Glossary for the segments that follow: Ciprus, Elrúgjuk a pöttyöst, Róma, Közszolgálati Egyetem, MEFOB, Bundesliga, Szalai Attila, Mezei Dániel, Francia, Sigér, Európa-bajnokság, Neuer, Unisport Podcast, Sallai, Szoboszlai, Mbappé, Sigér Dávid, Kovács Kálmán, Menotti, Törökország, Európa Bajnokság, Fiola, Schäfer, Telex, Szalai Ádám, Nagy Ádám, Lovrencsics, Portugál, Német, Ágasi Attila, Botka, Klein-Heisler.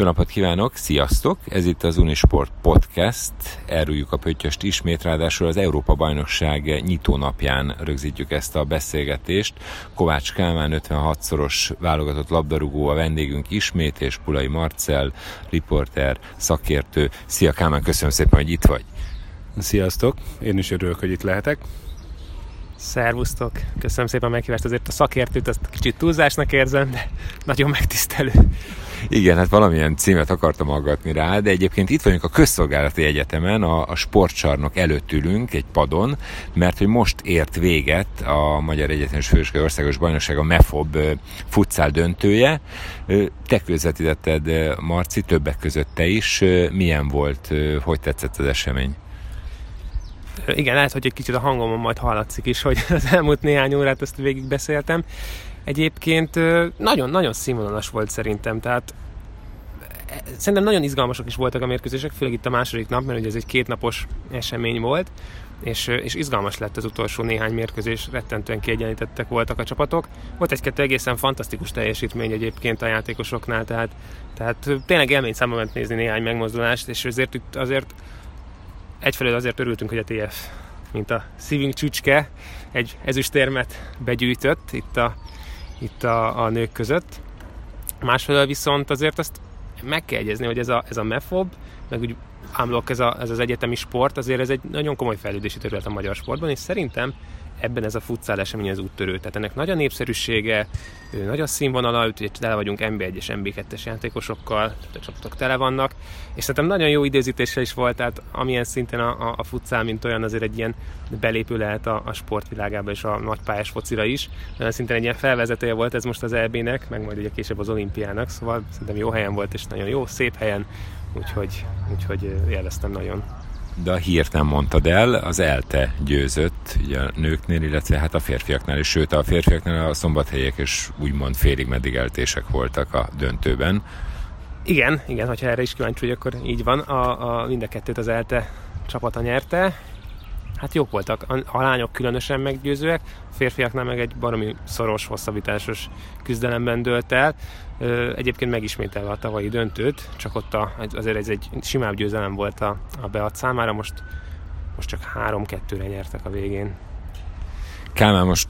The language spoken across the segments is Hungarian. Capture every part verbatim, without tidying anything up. Jó napot kívánok, sziasztok! Ez itt az Unisport Podcast, elrúgjuk a pöttyöst ismét, ráadásul az Európa Bajnokság nyitónapján rögzítjük ezt a beszélgetést. Kovács Kálmán ötvenhatszoros válogatott labdarúgó a vendégünk ismét, és Pulay Marcell, riporter, szakértő. Szia Kálmán, köszönöm szépen, hogy itt vagy! Sziasztok! Én is örülök, hogy itt lehetek. Szervusztok! Köszönöm szépen a meghívást, azért a szakértőt azt kicsit túlzásnak érzem, de nagyon megtisztelő. Igen, hát valamilyen címet akartam aggatni rá, de egyébként itt vagyunk a Közszolgálati Egyetemen, a, a sportcsarnok előtt ülünk egy padon, mert hogy most ért véget a Magyar Egyetemes Főiskolai Országos Bajnokság, a MEFOB futszál döntője. Te közvetítetted, Marci, többek között te is. Milyen volt, hogy tetszett az esemény? Igen, lehet, hogy egy kicsit a hangomon majd hallatszik is, hogy az elmúlt néhány órát ezt végigbeszéltem. Egyébként nagyon-nagyon színvonalas volt szerintem, tehát szerintem nagyon izgalmasak is voltak a mérkőzések, főleg itt a második nap, mert ugye ez egy kétnapos esemény volt, és, és izgalmas lett az utolsó néhány mérkőzés, rettentően kiegyenlítettek voltak a csapatok. Volt egy-kettő egészen fantasztikus teljesítmény egyébként a játékosoknál, tehát, tehát tényleg élmény számba ment nézni néhány megmozdulást, és azért, azért egyfelől azért örültünk, hogy a té ef, mint a szívünk csücske, egy ezüstérmet begyűjtött itt a itt a, a nők között. Másfelől viszont azért azt meg kell jegyezni, hogy ez a, ez a MEFOB, meg úgy ámlok ez, ez az egyetemi sport, azért ez egy nagyon komoly fejlődési terület a magyar sportban, és szerintem ebben ez a futszál esemény az úttörő. Tehát ennek nagy a népszerűsége, nagy a színvonala, tele vagyunk en bé egy és en bé kettes játékosokkal, a csapatok tele vannak, és szerintem nagyon jó időzítéssel is volt, tehát amilyen szinten a, a, a futszál, mint olyan, azért egy ilyen belépő lehet a, a sportvilágába és a nagypályás focira is. Olyan szinten egy ilyen felvezetője volt ez most az é bé-nek, meg majd ugye később az olimpiának, szóval szerintem jó helyen volt, és nagyon jó, szép helyen, úgyhogy, úgyhogy élveztem nagyon. De a hírt nem mondtad el, az ELTE győzött ugye a nőknél, illetve hát a férfiaknál is, sőt a férfiaknál a szombathelyek és úgymond félig meddig eltések voltak a döntőben. Igen, igen, hogyha erre is kíváncsi vagy, akkor így van, a, a, mind a kettőt az ELTE csapata nyerte. Hát jók voltak, a, a lányok különösen meggyőzőek, a férfiaknál meg egy baromi szoros, hosszabbításos küzdelemben dőlt el. Egyébként megismételve a tavalyi döntőt, csak ott a, azért ez egy simább győzelem volt a, a Beat számára, most, most csak három-kettőre nyertek a végén. Kálmán, most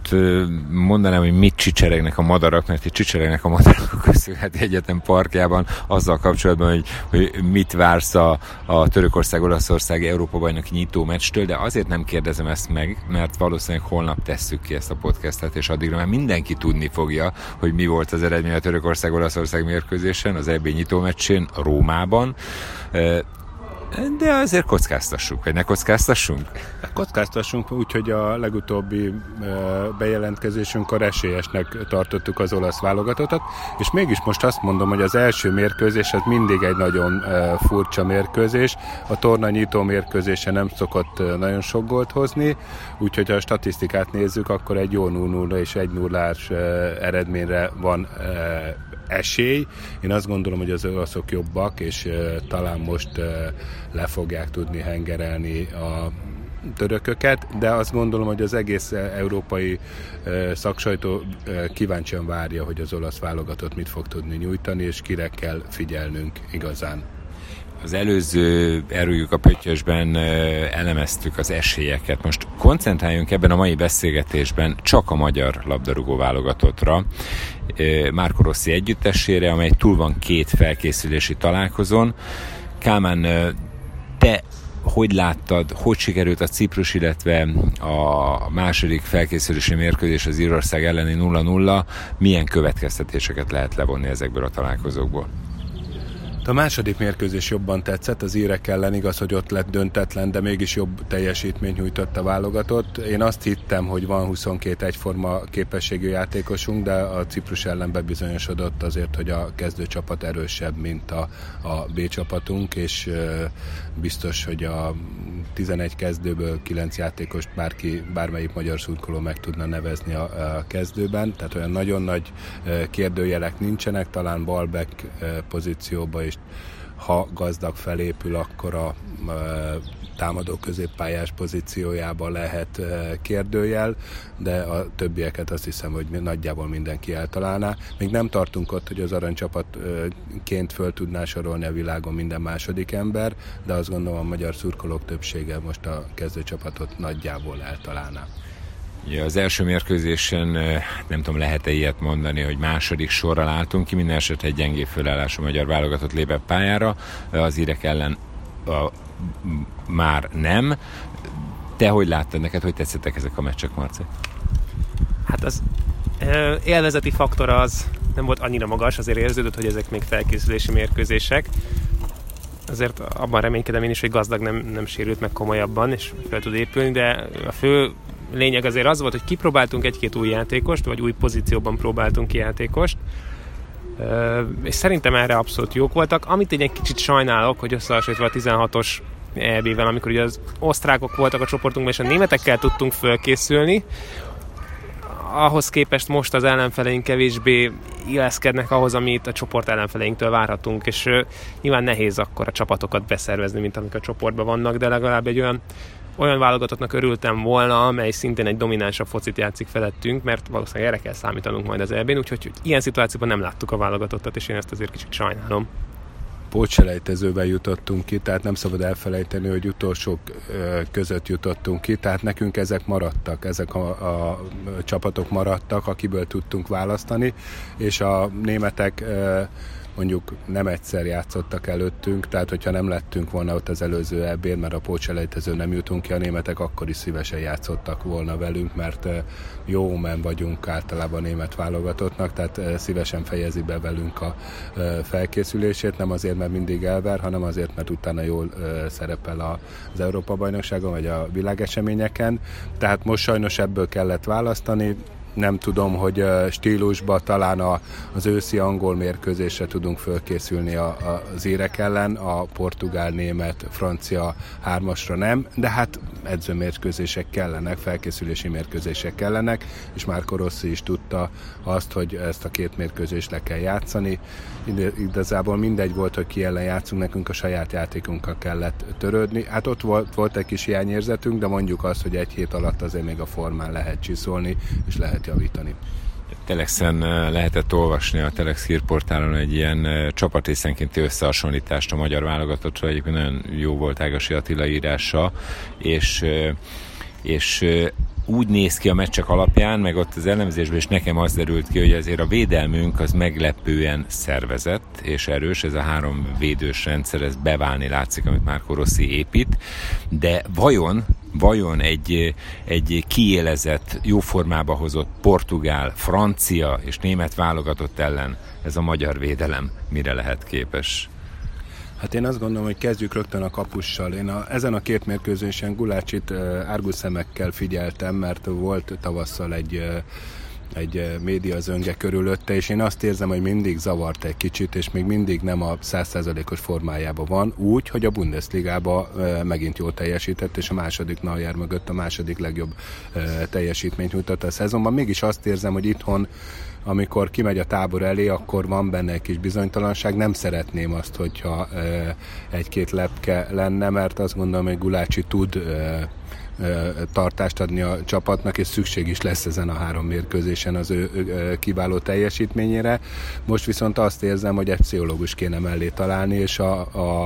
mondanám, hogy mit csicseregnek a madarak, mert itt csicseregnek a madarak a Közszolgálati Egyetem parkjában azzal kapcsolatban, hogy, hogy mit vársz a, a Törökország-Olaszország Európa-bajnoki nyitó meccstől, de azért nem kérdezem ezt meg, mert valószínűleg holnap tesszük ki ezt a podcastet, és addigra már mindenki tudni fogja, hogy mi volt az eredmény a Törökország-Olaszország mérkőzésen, az é bé nyitó meccsén, Rómában. De azért kockáztassunk, vagy ne kockáztassunk? Kockáztassunk, úgyhogy a legutóbbi bejelentkezésünkkor esélyesnek tartottuk az olasz válogatottat, és mégis most azt mondom, hogy az első mérkőzés az mindig egy nagyon furcsa mérkőzés. A torna nyitó mérkőzése nem szokott nagyon sok gólt hozni, úgyhogy ha a statisztikát nézzük, akkor egy jó nulla nulla és egy nullás eredményre van esély. Én azt gondolom, hogy az olaszok jobbak, és talán most le fogják tudni hengerelni a törököket, de azt gondolom, hogy az egész európai szaksajtó kíváncsian várja, hogy az olasz válogatott mit fog tudni nyújtani, és kire kell figyelnünk igazán. Az előző Elrúgjuk a pöttyösben elemeztük az esélyeket. Most koncentráljunk ebben a mai beszélgetésben csak a magyar labdarúgó válogatottra, Marco Rossi együttesére, amely túl van két felkészülési találkozón. Kálmán, te hogy láttad, hogy sikerült a Ciprus, illetve a második felkészülési mérkőzés az Írország elleni nulla nulla, milyen következtetéseket lehet levonni ezekből a találkozókból? A második mérkőzés jobban tetszett, az írek ellen igaz, hogy ott lett döntetlen, de mégis jobb teljesítményt nyújtott a válogatott. Én azt hittem, hogy van huszonkét egyforma képességű játékosunk, de a Ciprus ellen bebizonyosodott azért, hogy a kezdőcsapat erősebb, mint a, a B csapatunk, és e, biztos, hogy a tizenegy kezdőből kilenc játékost bárki, bármelyik magyar szurkoló meg tudna nevezni a, a kezdőben, tehát olyan nagyon nagy kérdőjelek nincsenek, talán balback pozícióba és játékost. Ha Gazdag felépül, akkor a támadó középpályás pozíciójába lehet kérdőjel, de a többieket azt hiszem, hogy nagyjából mindenki eltalálná. Még nem tartunk ott, hogy az aranycsapatként föl tudná sorolni a világon minden második ember, de azt gondolom, a magyar szurkolók többsége most a kezdőcsapatot nagyjából eltalálná. Ja, az első mérkőzésen nem tudom, lehet-e ilyet mondani, hogy második sorra látunk ki, minden esetre egy gyengébb fölállású magyar válogatott lépett pályára, az írek ellen a, már nem. Te hogy láttad neked, hogy tetszettek ezek a meccsek, Marci? Hát az élvezeti faktor az nem volt annyira magas, azért érződött, hogy ezek még felkészülési mérkőzések. Azért abban reménykedem én is, hogy Gazdag nem, nem sérült meg komolyabban, és fel tud épülni, de a fő lényeg azért az volt, hogy kipróbáltunk egy-két új játékost, vagy új pozícióban próbáltunk ki játékost, és szerintem erre abszolút jók voltak. Amit én egy kicsit sajnálok, hogy összehasonlítva a tizenhatos é bé-vel, amikor ugye az osztrákok voltak a csoportunkban, és a németekkel tudtunk fölkészülni, ahhoz képest most az ellenfeleink kevésbé illeszkednek ahhoz, amit a csoport ellenfeleinktől várhatunk, és nyilván nehéz akkor a csapatokat beszervezni, mint amik a csoportban vannak, de legalább egy olyan Olyan válogatottnak örültem volna, amely szintén egy dominánsabb focit játszik felettünk, mert valószínűleg erre kell számítanunk majd az é bén, úgyhogy ilyen szituációban nem láttuk a válogatottat, és én ezt azért kicsit sajnálom. Pótselejtezővel jutottunk ki, tehát nem szabad elfelejteni, hogy utolsók között jutottunk ki, tehát nekünk ezek maradtak, ezek a, a csapatok maradtak, akiből tudtunk választani, és a németek mondjuk nem egyszer játszottak előttünk, tehát hogyha nem lettünk volna ott az előző é bén, mert a pótselejtezőn nem jutunk ki, a németek akkor is szívesen játszottak volna velünk, mert jó men vagyunk általában német válogatottnak, tehát szívesen fejezi be velünk a felkészülését, nem azért, mert mindig elver, hanem azért, mert utána jól szerepel az Európa Bajnokságon, vagy a világeseményeken. Tehát most sajnos ebből kellett választani. Nem tudom, hogy stílusba talán az őszi angol mérkőzésre tudunk fölkészülni az írek ellen, a portugál, német, francia hármasra nem, de hát edzőmérkőzések kellenek, felkészülési mérkőzések kellenek, és Marco Rossi is tudta azt, hogy ezt a két mérkőzést le kell játszani. Igazából mindegy volt, hogy ki ellen játszunk, nekünk a saját játékunkkal kellett törődni. Hát ott volt, volt egy kis hiányérzetünk, de mondjuk azt, hogy egy hét alatt azért még a formán lehet csiszolni, és lehet javítani. Telexen lehetett olvasni a Telex hírportálon egy ilyen csapatészenkénti összehasonlítást a magyar válogatottra, egyébként nagyon jó volt Ágasi Attila írása, és, és úgy néz ki a meccsek alapján, meg ott az elemzésben is nekem az derült ki, hogy azért a védelmünk az meglepően szervezett és erős, ez a három védős rendszer, ez beválni látszik, amit Marco Rossi épít, de vajon vajon egy, egy kiélezett, jó formába hozott portugál, francia és német válogatott ellen ez a magyar védelem mire lehet képes? Hát én azt gondolom, hogy kezdjük rögtön a kapussal. Én a, ezen a két mérkőzésen Gulácsit árgus szemekkel figyeltem, mert volt tavasszal egy... egy média zönge körülötte, és én azt érzem, hogy mindig zavart egy kicsit, és még mindig nem a száz százalékos formájában van, úgy, hogy a Bundesligába megint jól teljesített, és a második Neuer mögött a második legjobb teljesítményt nyújtott a szezonban. Mégis azt érzem, hogy itthon, amikor kimegy a tábor elé, akkor van benne egy kis bizonytalanság. Nem szeretném azt, hogyha egy-két lepke lenne, mert azt gondolom, hogy Gulácsi tud tartást adni a csapatnak, és szükség is lesz ezen a három mérkőzésen az ő, ő, ő kiváló teljesítményére. Most viszont azt érzem, hogy egy pszichológus kéne mellé találni, és a,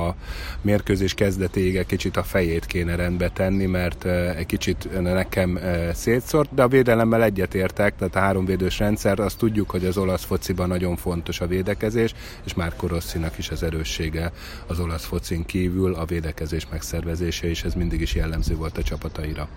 a mérkőzés kezdetéig egy kicsit a fejét kéne rendbe tenni, mert egy kicsit nekem szétszórt, de a védelemmel egyetértek, tehát a háromvédős rendszer, azt tudjuk, hogy az olasz fociban nagyon fontos a védekezés, és Marco Rossinak is az erőssége az olasz focin kívül a védekezés megszervezése, és ez mindig is jellemző volt a csapata. Ja,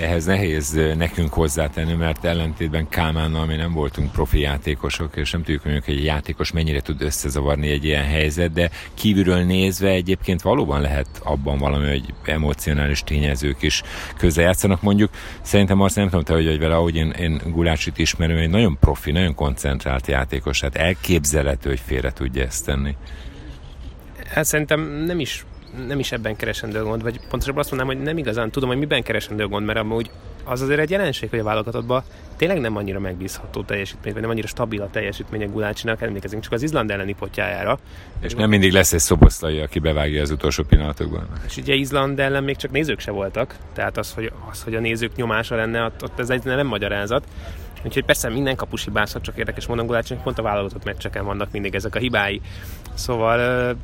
ehhez nehéz nekünk hozzátenni, mert ellentétben Kálmánnal mi nem voltunk profi játékosok, és nem tudjuk, hogy egy játékos mennyire tud összezavarni egy ilyen helyzet, de kívülről nézve egyébként valóban lehet abban valami, hogy emocionális tényezők is közrejátszanak, mondjuk. Szerintem azt nem tudom, te hogy vagy vele, ahogy én, én Gulácsit ismerem, egy nagyon profi, nagyon koncentrált játékos, hát elképzelhető, hogy félre tudja ezt tenni. Hát szerintem nem is nem is ebben keresendő gond, vagy pontosabban azt mondanám, hogy nem igazán tudom, hogy miben keresendő gond, mert amúgy az azért egy jelenség, hogy a válogatottban tényleg nem annyira megbízható teljesítmény, vagy nem annyira stabil a teljesítmény a Gulácsinak, emlékezünk csak az Izland elleni potyájára. És nem mindig lesz egy Szoboszlai, aki bevágja az utolsó pillanatokban. És ugye Izland ellen még csak nézők se voltak, tehát az, hogy, az, hogy a nézők nyomása lenne, ott ez egy nem magyarázat. Úgyhogy persze minden kapus hibázhat, csak érdekes mondom, Gulácsinak pont a válogatott meccseken vannak mindig ezek a hibái. Szóval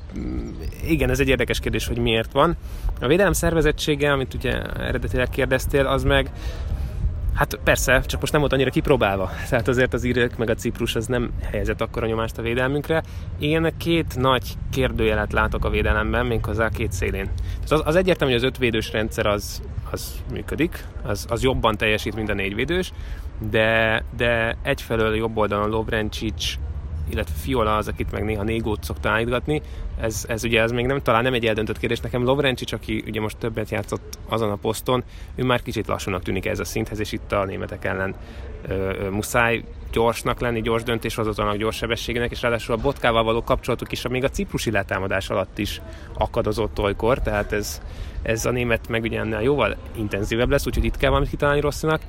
igen, ez egy érdekes kérdés, hogy miért van. A védelem szervezettsége, amit ugye eredetileg kérdeztél, az meg hát persze, csak most nem volt annyira kipróbálva. Tehát azért az írők meg a Ciprus az nem helyezett akkora nyomást a védelmünkre. Én két nagy kérdőjelet látok a védelemben, méghozzá a két szélén. Az, az egyértelmű, hogy az ötvédős rendszer az, az működik, az, az jobban teljesít, mint a négyvédős, de, de egyfelől jobb oldalon Lovrencsics, illetve Fiola az, akit meg néha négót szokta állítgatni. Ez, ez ugye ez még nem, talán nem egy eldöntött kérdés. Nekem Lovrencsics, aki ugye most többet játszott azon a poszton, ő már kicsit lassúnak tűnik ez a szinthez, és itt a németek ellen ö, ö, muszáj gyorsnak lenni, gyors döntéshozónak, gyors sebességnek, és ráadásul a Botkával való kapcsolatuk is, még a ciprusi letámadás alatt is akadozott olykor, tehát ez, ez a német meg ugye ennél jóval intenzívebb lesz, úgyhogy itt kell valamit kitalálni Rosszinak,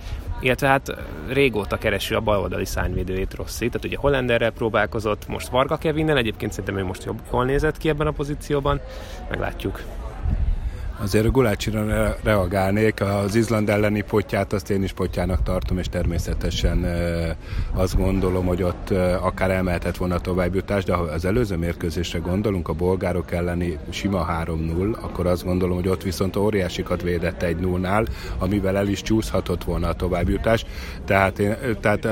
illetve hát régóta keresi a baloldali szárnyvédőjét Rossi, tehát ugye Hollenderrel próbálkozott, most Varga Kevinnel, egyébként szerintem ő most jól nézett ki ebben a pozícióban, meglátjuk. Azért a Gulácsira reagálnék, az Izland elleni potyát azt én is potyának tartom, és természetesen azt gondolom, hogy ott akár elmehetett volna a továbbjutás, de ha az előző mérkőzésre gondolunk, a bolgárok elleni sima három null, akkor azt gondolom, hogy ott viszont óriásikat védett egy nullnál, amivel el is csúszhatott volna a továbbjutás, tehát, én, tehát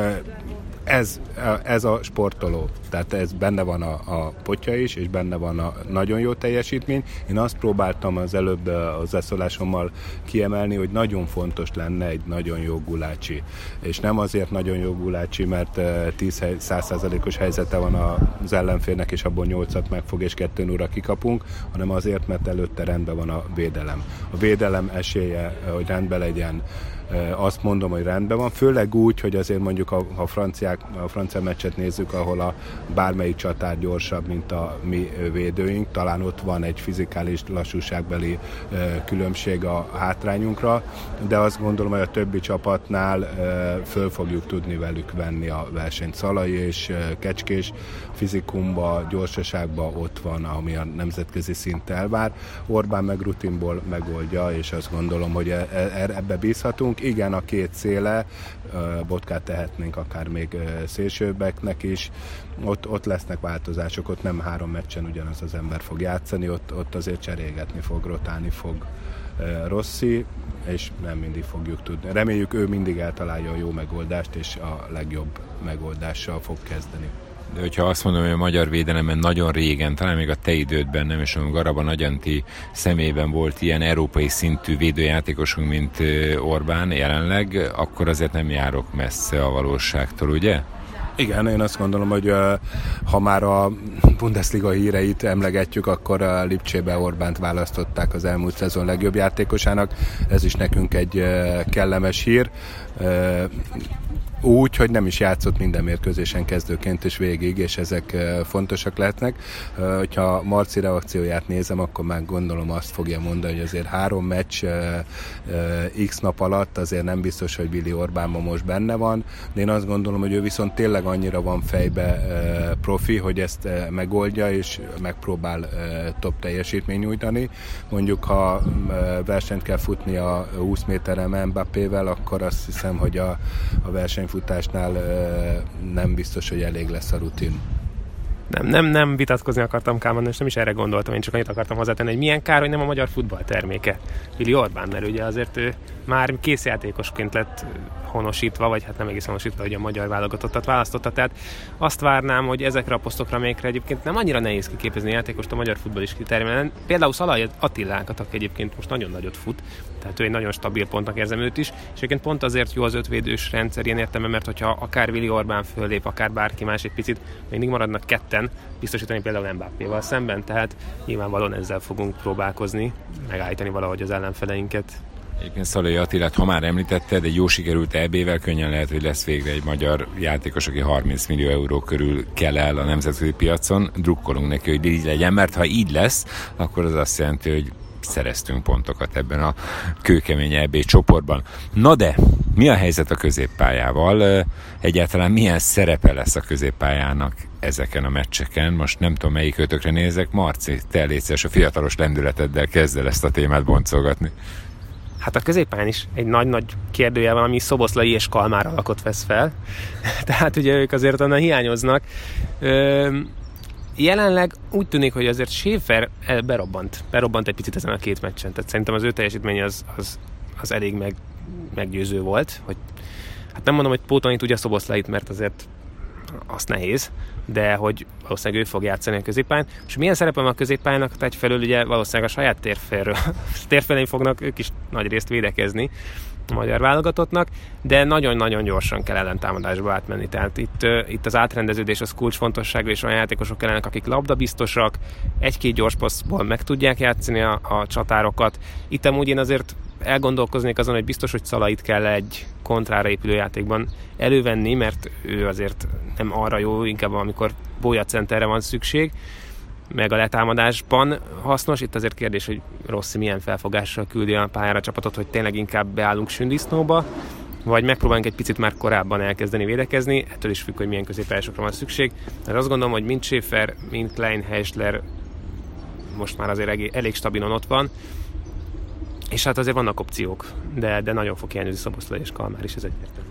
ez, ez a sportoló, tehát ez benne van a, a potya is, és benne van a nagyon jó teljesítmény. Én azt próbáltam az előbb az eszolásommal kiemelni, hogy nagyon fontos lenne egy nagyon jó Gulácsi. És nem azért nagyon jó Gulácsi, mert tíz-száz százalékos helyzete van az ellenfélnek, és abból nyolcat megfog, és kettő nullra kikapunk, hanem azért, mert előtte rendben van a védelem. A védelem esélye, hogy rendben legyen, azt mondom, hogy rendben van, főleg úgy, hogy azért mondjuk a, a, franciák, a francia meccset nézzük, ahol a bármelyik csatár gyorsabb, mint a mi védőink, talán ott van egy fizikális lassúságbeli különbség a hátrányunkra, de azt gondolom, hogy a többi csapatnál föl fogjuk tudni velük venni a versenyt. Szalai és Kecskés fizikumba, gyorsaságba ott van, ami a nemzetközi szint elvár. Orbán meg rutinból megoldja, és azt gondolom, hogy ebbe bízhatunk. Igen, a két széle, Botkát tehetnénk akár még szélsőbbeknek is, ott, ott lesznek változások, ott nem három meccsen ugyanaz az ember fog játszani, ott, ott azért cserélgetni fog, rotálni fog Rossi, és nem mindig fogjuk tudni. Reméljük, ő mindig eltalálja a jó megoldást, és a legjobb megoldással fog kezdeni. De hogyha azt mondom, hogy a magyar védelemben nagyon régen, talán még a te idődben, nem is tudom, Garaba Nagyanti szemében volt ilyen európai szintű védőjátékosunk, mint Orbán jelenleg, akkor azért nem járok messze a valóságtól, ugye? Igen, én azt gondolom, hogy ha már a Bundesliga híreit emlegetjük, akkor a Lipcsébe Orbánt választották az elmúlt szezon legjobb játékosának. Ez is nekünk egy kellemes hír. Úgy, hogy nem is játszott minden mérkőzésen kezdőként és végig, és ezek fontosak lehetnek. Hogyha Marci reakcióját nézem, akkor már gondolom azt fogja mondani, hogy azért három meccs x nap alatt azért nem biztos, hogy Billy Orbán ma most benne van, de én azt gondolom, hogy ő viszont tényleg annyira van fejbe profi, hogy ezt megoldja, és megpróbál top teljesítményt nyújtani. Mondjuk, ha versenyt kell futni a húsz méteren Mbappével, akkor azt hiszem, hogy a, a verseny futásnál nem biztos, hogy elég lesz a rutin. Nem, nem, nem vitatkozni akartam Kálmán, és nem is erre gondoltam, én csak annyit akartam hozzátenni, hogy milyen kár, hogy nem a magyar futball terméke Billy Orbán, mert ugye azért ő már készjátékosként lett honosítva, vagy hát nem egész honosítva, hogy a magyar válogatottat választotta, tehát azt várnám, hogy ezekre a posztokra, amelyekre egyébként nem annyira nehéz kiképezni a játékost, a magyar futball is kitermelen. Például Szalai Attilákat, aki egyébként most nagyon nagyot fut, tehát ő egy nagyon stabil pontnak érzem őt is, és egyébként pont azért jó az ötvédős rendszer, ilyen értelemben, mert hogyha akár Willi Orbán föllép, akár bárki más egy picit, mindig maradnak ketten, biztosítani például Mbappéval szemben, tehát nyilvánvalóan ezzel fogunk próbálkozni, megállítani valahogy az ellenfeleinket. Egyébként Szalai Attilát, ha már említetted, egy jó sikerült é bével könnyen lehet, hogy lesz végre egy magyar játékos, aki harminc millió euró körül kell el a nemzetközi piacon. Drukkolunk neki, hogy így legyen, mert ha így lesz, akkor az azt jelenti, hogy szereztünk pontokat ebben a kőkemény é bé csoportban. Na de, mi a helyzet a középpályával? Egyáltalán milyen szerepe lesz a középpályának ezeken a meccseken? Most nem tudom, melyik ötökre nézek. Marci, te légy szíves, a fiatalos lendületeddel kezd el ezt a témát boncolgatni. Hát a középpályán is egy nagy-nagy kérdőjel van, ami Szoboszlai és Kalmár alakot vesz fel. Tehát ugye ők azért onnan hiányoznak. Ü- Jelenleg úgy tűnik, hogy azért Schäfer berobbant. Berobbant egy picit ezen a két meccsen. Tehát szerintem az ő teljesítmény az, az, az elég meg, meggyőző volt. Hogy, hát nem mondom, hogy pótolni tudja Szoboszlait, mert azért az nehéz, de hogy valószínűleg ő fog játszani a középpályán. És milyen szerepe van a középpályának? Tehát egyfelől ugye valószínűleg a saját térfélről térfélén fognak ők is nagy részt védekezni a magyar válogatottnak, de nagyon-nagyon gyorsan kell ellentámadásba átmenni. Tehát itt, itt az átrendeződés az kulcsfontosságú, és olyan játékosok kellenek, akik labdabiztosak, egy-két gyors passzból meg tudják játszani a, a csatárokat. Itt amúgy én azért elgondolkoznék azon, hogy biztos, hogy Szalait kell egy kontrára épülő játékban elővenni, mert ő azért nem arra jó, inkább amikor bójacenterre van szükség, meg a letámadásban hasznos. Itt azért kérdés, hogy Rossi milyen felfogással küldi a pályára csapatot, hogy tényleg inkább beállunk sündisznóba, vagy megpróbálunk egy picit már korábban elkezdeni védekezni, ettől is függ, hogy milyen középpályásokra van szükség. Mert azt gondolom, hogy mind Schäfer, mind Klein, Heisler most már azért elég stabilon ott van, és hát azért vannak opciók, de, de nagyon fog hiányozni Szoboszlai és Kalmár is, ez egyértelmű.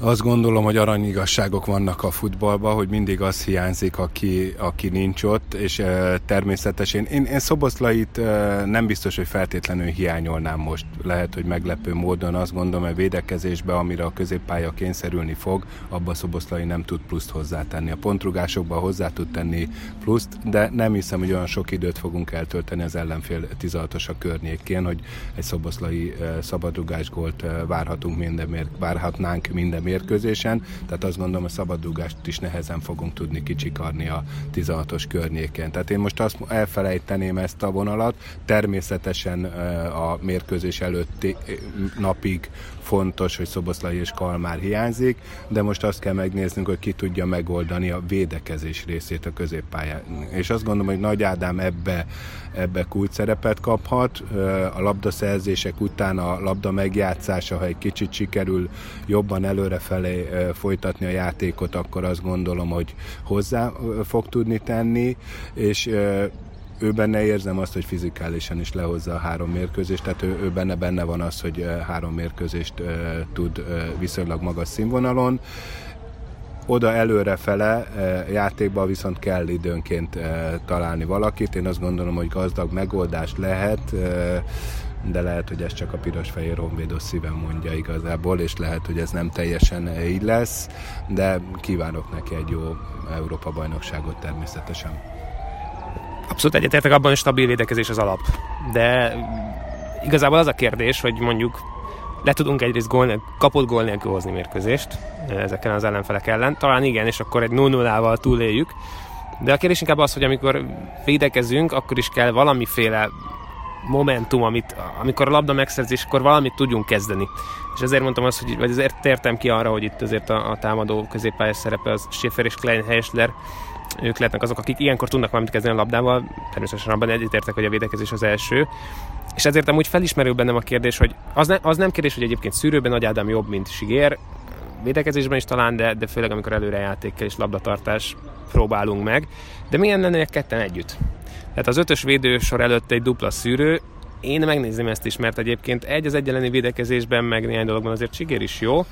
Azt gondolom, hogy aranyigazságok vannak a futballban, hogy mindig az hiányzik, aki, aki nincs ott, és e, természetesen én, én Szoboszlait e, nem biztos, hogy feltétlenül hiányolnám most. Lehet, hogy meglepő módon azt gondolom, hogy védekezésbe, amire a középpálya kényszerülni fog, abba Szoboszlai nem tud pluszt hozzátenni. A pontrugásokban hozzá tud tenni pluszt, de nem hiszem, hogy olyan sok időt fogunk eltölteni az ellenfél tizenhatosa környékén, hogy egy Szoboszlai e, szabadrugás gólt e, várhatunk minden, várhatnánk minden mérkőzésen, tehát azt gondolom, a szabaddugást is nehezen fogunk tudni kicsikarni a tizenhatos környéken. Tehát én most azt elfelejteném ezt a vonalat, természetesen a mérkőzés előtti napig fontos, hogy Szoboszlai és Kalmár hiányzik, de most azt kell megnéznünk, hogy ki tudja megoldani a védekezés részét a középpályán. És azt gondolom, hogy Nagy Ádám ebbe, ebbe kulcs szerepet kaphat. A labdaszerzések után a labda megjátszása, ha egy kicsit sikerül jobban előrefelé folytatni a játékot, akkor azt gondolom, hogy hozzá fog tudni tenni, és ő benne érzem azt, hogy fizikálisan is lehozza a három mérkőzést, tehát ő, ő benne, benne van az, hogy három mérkőzést uh, tud uh, viszonylag magas színvonalon. Oda előrefele uh, játékban viszont kell időnként uh, találni valakit. Én azt gondolom, hogy gazdag megoldás lehet, uh, de lehet, hogy ez csak a piros-fehér honvédos szívem mondja igazából, és lehet, hogy ez nem teljesen így lesz, de kívánok neki egy jó Európa bajnokságot természetesen. Abszolút egyetértek abban, hogy stabil védekezés az alap. De igazából az a kérdés, hogy mondjuk le tudunk egyrészt gól, kapott gól nélkül hozni mérkőzést ezeken az ellenfelek ellen. Talán igen, és akkor egy nulla nullával túléljük. De a kérdés inkább az, hogy amikor védekezünk, akkor is kell valamiféle momentum, amit, amikor a labda megszerzés, akkor valamit tudjunk kezdeni. És ezért mondtam azt, hogy, vagy ezért tértem ki arra, hogy itt azért a, a támadó középpályás szerepe az Schäfer és Klein-Heisler, ők lehetnek azok, akik ilyenkor tudnak valamit kezdeni a labdával, természetesen abban egyetértek, hogy a védekezés az első, és ezért amúgy felismerő bennem a kérdés, hogy az, ne, az nem kérdés, hogy egyébként szűrőben Nagy Ádám jobb, mint Sigér, védekezésben is talán, de, de főleg amikor előrejátékkel és labdatartás próbálunk meg, de milyen lennének ketten együtt? Tehát az ötös védősor előtt egy dupla szűrő, én megnézném ezt is, mert egyébként egy az egy elleni védekezésben, meg néhány dologban azért Sigér is jó,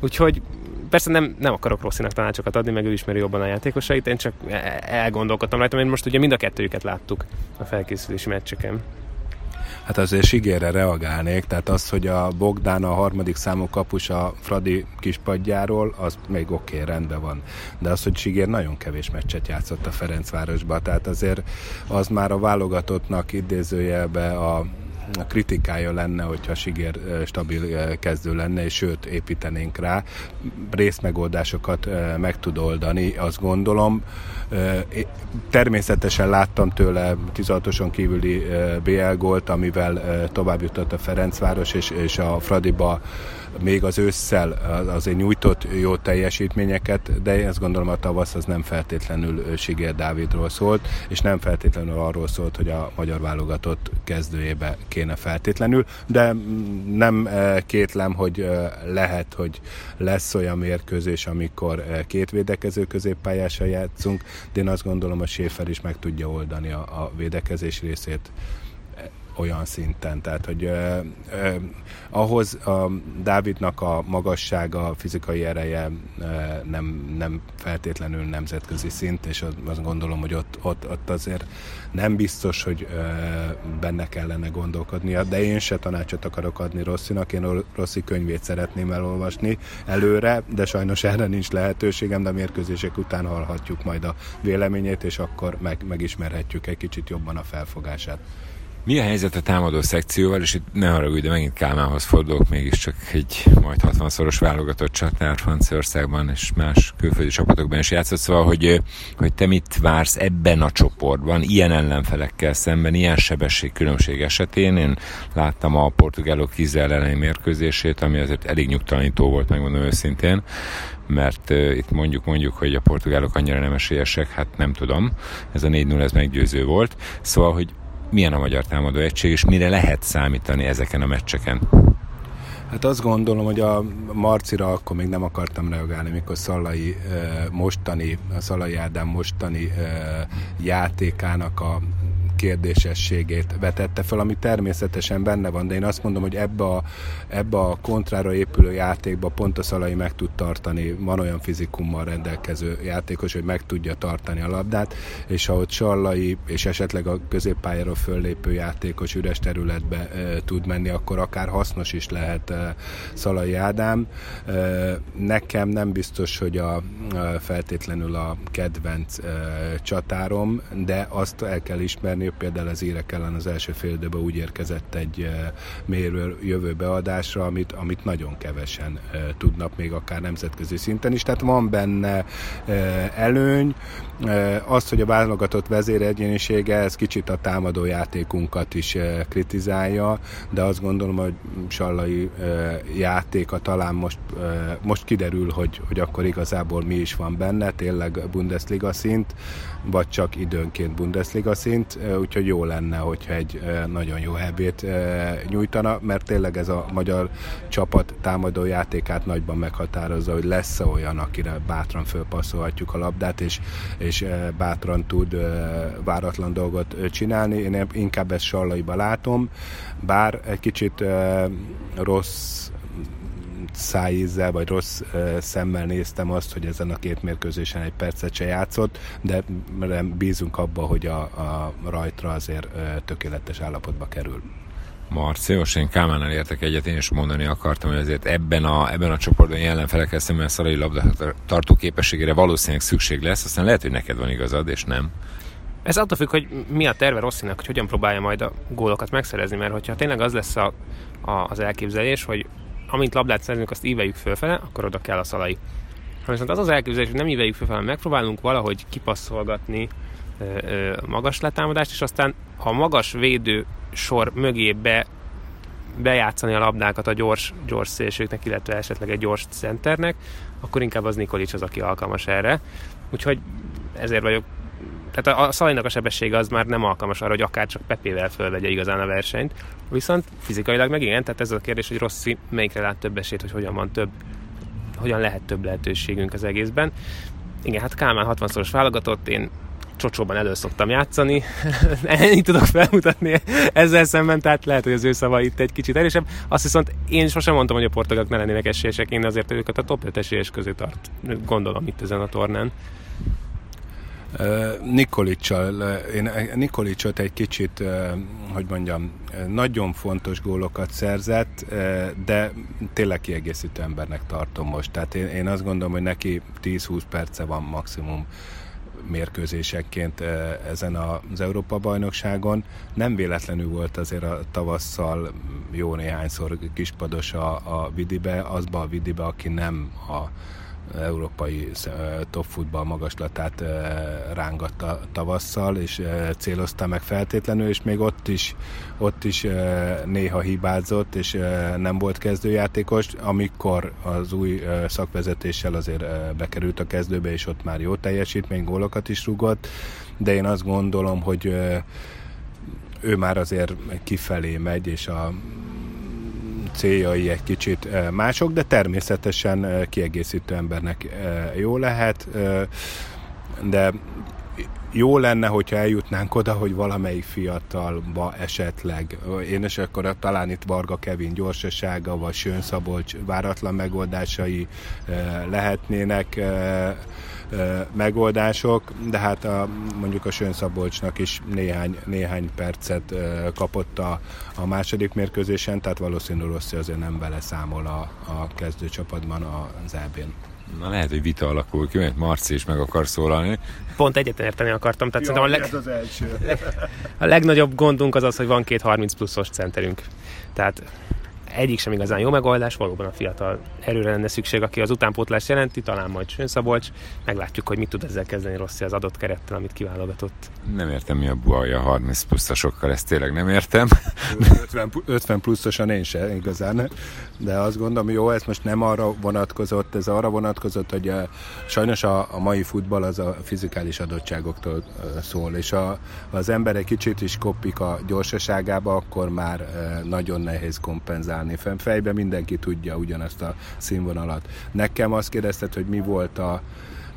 úgyhogy persze nem, nem akarok Rossinak tanácsokat adni, meg ő ismeri jobban a játékosait, én csak elgondolkodtam rajta, mert most ugye mind a kettőjüket láttuk a felkészülési meccseken. Hát azért Sigérre reagálnék, tehát az, hogy a Bogdán a harmadik számú kapus a Fradi kispadjáról, az még oké, okay, rendben van. De az, hogy Sigér nagyon kevés meccset játszott a Ferencvárosba, tehát azért az már a válogatottnak idézőjelbe a a kritikája lenne, hogyha Sigér stabil kezdő lenne, és sőt építenénk rá. Részmegoldásokat meg tud oldani, azt gondolom. Természetesen láttam tőle tizenhatoson kívüli bé el gólt, amivel tovább jutott a Ferencváros, és a Fradiba még az ősszel azért nyújtott jó teljesítményeket, de én azt gondolom, a tavasz az nem feltétlenül Sigér Dávidról szólt, és nem feltétlenül arról szólt, hogy a magyar válogatott kezdőjébe kéne feltétlenül, de nem kétlem, hogy lehet, hogy lesz olyan mérkőzés, amikor két védekező középpályásra játszunk, de én azt gondolom, a Schäfer is meg tudja oldani a, a védekezés részét olyan szinten, tehát hogy ö, ö, ahhoz a Dávidnak a magassága, a fizikai ereje ö, nem, nem feltétlenül nemzetközi szint, és az, azt gondolom, hogy ott, ott, ott azért nem biztos, hogy ö, benne kellene gondolkodnia, de én se tanácsot akarok adni Rossinak, én Rossi könyvét szeretném elolvasni előre, de sajnos erre nincs lehetőségem, de a mérkőzések után hallhatjuk majd a véleményét, és akkor meg, megismerhetjük egy kicsit jobban a felfogását. Mi a helyzet a támadó szekcióval, és itt ne haragudj, de megint Kálmánhoz fordulok, mégiscsak egy majd hatvanszoros válogatott csatár Franciaországban és más külföldi csapatokban is játszott, szóval, hogy, hogy te mit vársz ebben a csoportban, ilyen ellenfelekkel szemben, ilyen sebességkülönbség esetén. Én láttam a portugálok tíz elleni mérkőzését, ami azért elég nyugtalanító volt, megmondom őszintén, mert uh, itt mondjuk, mondjuk, hogy a portugálok annyira nem esélyesek, hát nem tudom, ez a négy nulla ez meggyőző volt, szóval, hogy milyen a magyar támadó egység, és mire lehet számítani ezeken a meccseken? Hát azt gondolom, hogy a Marcira akkor még nem akartam reagálni, mikor Szalai mostani, a Szalai Ádám mostani játékának a kérdésességét vetette fel, ami természetesen benne van, de én azt mondom, hogy ebbe a, ebbe a kontrára épülő játékba pont a Szalai meg tud tartani, van olyan fizikummal rendelkező játékos, hogy meg tudja tartani a labdát, és ahogy Szalai és esetleg a középpályáról föllépő játékos üres területbe e, tud menni, akkor akár hasznos is lehet e, Szalai Ádám. E, nekem nem biztos, hogy a, a feltétlenül a kedvenc e, csatárom, de azt el kell ismerni, például az írek ellen az első fél időben úgy érkezett egy mérő jövőbeadásra, amit, amit nagyon kevesen tudnak még akár nemzetközi szinten is, tehát van benne előny. Azt, hogy a válogatott vezéregyénisége, ez kicsit a támadó játékunkat is kritizálja, de azt gondolom, hogy Sallai játéka talán most, most kiderül, hogy, hogy akkor igazából mi is van benne, tényleg Bundesliga szint, vagy csak időnként Bundesliga szint, úgyhogy jó lenne, hogyha egy nagyon jó ebét nyújtana, mert tényleg ez a magyar csapat támadó játékát nagyban meghatározza, hogy lesz olyan, akire bátran fölpasszolhatjuk a labdát, és, és bátran tud váratlan dolgot csinálni. Én inkább ezt Sallaiba látom, bár egy kicsit rossz szájízzel, vagy rossz uh, szemmel néztem azt, hogy ezen a két mérkőzésen egy percet se játszott, de bízunk abba, hogy a, a rajtra azért uh, tökéletes állapotba kerül. Marciós, én Kálmánnal értek egyet, én is mondani akartam, hogy azért ebben a, ebben a csoportban jelenfelekkel szemben a Szalai labdatartó képességére valószínűleg szükség lesz, aztán lehet, hogy neked van igazad, és nem. Ez attól függ, hogy mi a terve Rossinak, hogy hogyan próbálja majd a gólokat megszerezni, mert hogyha tényleg az lesz a, a, az elképzelés, hogy amint labdát szerzünk, azt íveljük fölfele, akkor oda kell a Szalai. Ha viszont az az elképzelés, hogy nem íveljük fölfele, megpróbálunk valahogy kipasszolgatni ö, ö, magas letámadást, és aztán a magas védő sor mögé be, bejátszani a labdákat a gyors, gyors szélsőknek, illetve esetleg egy gyors centernek, akkor inkább az Nikolic az, aki alkalmas erre. Úgyhogy ezért vagyok... Tehát a Szalainak a sebessége az már nem alkalmas arra, hogy akár csak Pepével fölvegye igazán a versenyt. Viszont fizikailag meg igen, tehát ez a kérdés, hogy Rossi melyikre lát több esélyt, hogy hogyan van több, hogyan lehet több lehetőségünk az egészben. Igen, hát Kálmán hatvanszoros válogatott, én csocsóban elő szoktam játszani, ennyit tudok felmutatni ezzel szemben, tehát lehet, hogy az ő szava itt egy kicsit erősebb. Azt viszont én sosem mondtam, hogy a portugálok ne lennének esélyesek, én azért őket a top öt esélyes közé tart, gondolom itt ezen a tornán. Nikolicsal, én Nikolicsot egy kicsit, hogy mondjam, nagyon fontos gólokat szerzett, de tényleg kiegészítő embernek tartom most. Tehát én, én azt gondolom, hogy neki tíz-húsz perce van maximum mérkőzésekként ezen az Európa Bajnokságon. Nem véletlenül volt azért a tavasszal jó néhányszor kispados a, a Vidibe, azba a Vidibe, aki nem a európai top futball magaslatát rángatta tavasszal, és célozta meg feltétlenül, és még ott is, ott is néha hibázott, és nem volt kezdőjátékos, amikor az új szakvezetéssel azért bekerült a kezdőbe, és ott már jó teljesítmény, gólokat is rúgott, de én azt gondolom, hogy ő már azért kifelé megy, és a céljai egy kicsit mások, de természetesen kiegészítő embernek jó lehet, de jó lenne, hogyha eljutnánk oda, hogy valamelyik fiatalba esetleg, én is akkor talán itt Varga Kevin gyorsasága, vagy Sőn Szabolcs váratlan megoldásai lehetnének megoldások, de hát a, mondjuk a Sőn Szabolcsnak is néhány, néhány percet kapott a, a második mérkőzésen, tehát valószínűleg Rossi azért nem vele számol a, a kezdőcsapatban az é bén. Na lehet, hogy vita alakul ki, mert Marci is meg akar szólalni. Pont egyetlen érteni akartam. Tehát ja, a, leg... az első. A legnagyobb gondunk az az, hogy van két harminc pluszos centerünk. Tehát egyik sem igazán jó megoldás, valóban a fiatal erőre lenne szükség, aki az utánpótlást jelenti, talán majd Sőn Szabolcs. Meglátjuk, hogy mit tud ezzel kezdeni Rossi az adott kerettel, amit kiválogatott. Nem értem, mi a baj a harminc pluszosokkal, ezt tényleg nem értem. ötven pluszosan én sem igazán, de azt gondolom, jó, ez most nem arra vonatkozott, ez arra vonatkozott, hogy a, sajnos a, a mai futball az a fizikális adottságoktól szól, és a, az ember egy kicsit is kopik a gyorsaságába, akkor már nagyon nehéz kompenzálni. Fejben mindenki tudja ugyanazt a színvonalat. Nekem azt kérdezted, hogy mi volt a,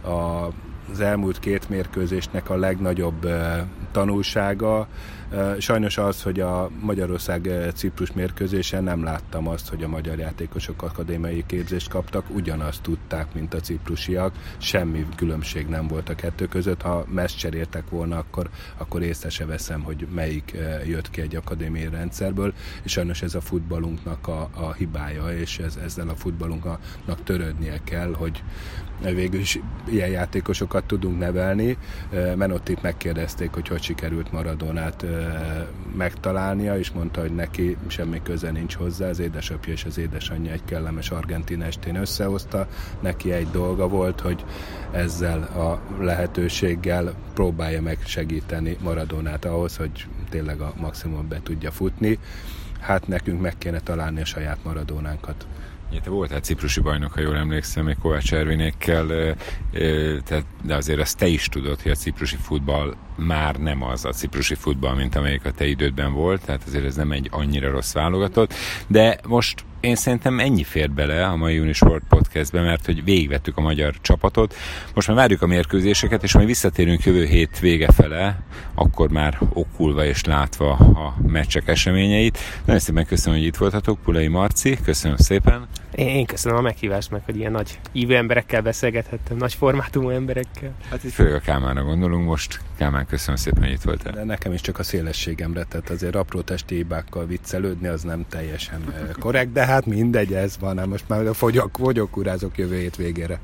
a, az elmúlt két mérkőzésnek a legnagyobb e, tanulsága. E, sajnos az, hogy a Magyarország-Ciprus mérkőzésen nem láttam azt, hogy a magyar játékosok akadémiai képzést kaptak, ugyanazt tudták, mint a ciprusiak. Semmi különbség nem volt a kettő között. Ha mezt cseréltek volna, akkor, akkor észre se veszem, hogy melyik e, jött ki egy akadémiai rendszerből. És sajnos ez a futballunknak a, a hibája, és ez, ezzel a futballunknak törődnie kell, hogy végül is ilyen játékosokat tudunk nevelni. Menottit megkérdezték, hogy hogy sikerült Maradonát megtalálnia, és mondta, hogy neki semmi köze nincs hozzá. Az édesapja és az édesanyja egy kellemes argentin estén összehozta. Neki egy dolga volt, hogy ezzel a lehetőséggel próbálja meg segíteni Maradonát ahhoz, hogy tényleg a maximum be tudja futni. Hát nekünk meg kéne találni a saját Maradonánkat. Ja, te voltál ciprusi bajnok, ha jól emlékszem, még Kovács Ervinékkel, de azért azt te is tudod, hogy a ciprusi futball már nem az a ciprusi futball, mint amelyik a te idődben volt, tehát azért ez nem egy annyira rossz válogatott, de most én szerintem ennyi fér bele a mai Unisport Podcastbe, mert hogy végigvettük a magyar csapatot, most már várjuk a mérkőzéseket, és majd visszatérünk jövő hét vége fele, akkor már okulva és látva a meccsek eseményeit. Nagyon szépen köszönöm, hogy itt voltatok, Pulay Marci, köszönöm szépen. Én köszönöm a meghívást, meg hogy ilyen nagy hívő emberekkel beszélgethettem, nagy formátumú emberekkel. Hát itt főleg a Kálmánra gondolunk most. Kálmán, köszönöm szépen, hogy itt voltál. De nekem is csak a szélességemre, tehát azért apró testi hibákkal viccelődni, az nem teljesen korrekt, de hát mindegy, ez van, hát most már fogyok, fogyok, urázok jövő hét végére.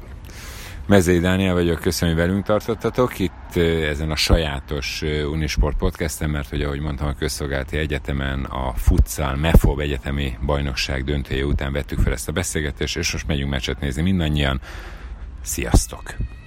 Mezei Dániel vagyok, köszönöm, hogy velünk tartottatok itt ezen a sajátos Unisport podcasten, mert hogy ahogy mondtam, a Közszolgálati Egyetemen a futsal MEFOB egyetemi bajnokság döntője után vettük fel ezt a beszélgetést, és most megyünk meccset nézni mindannyian. Sziasztok!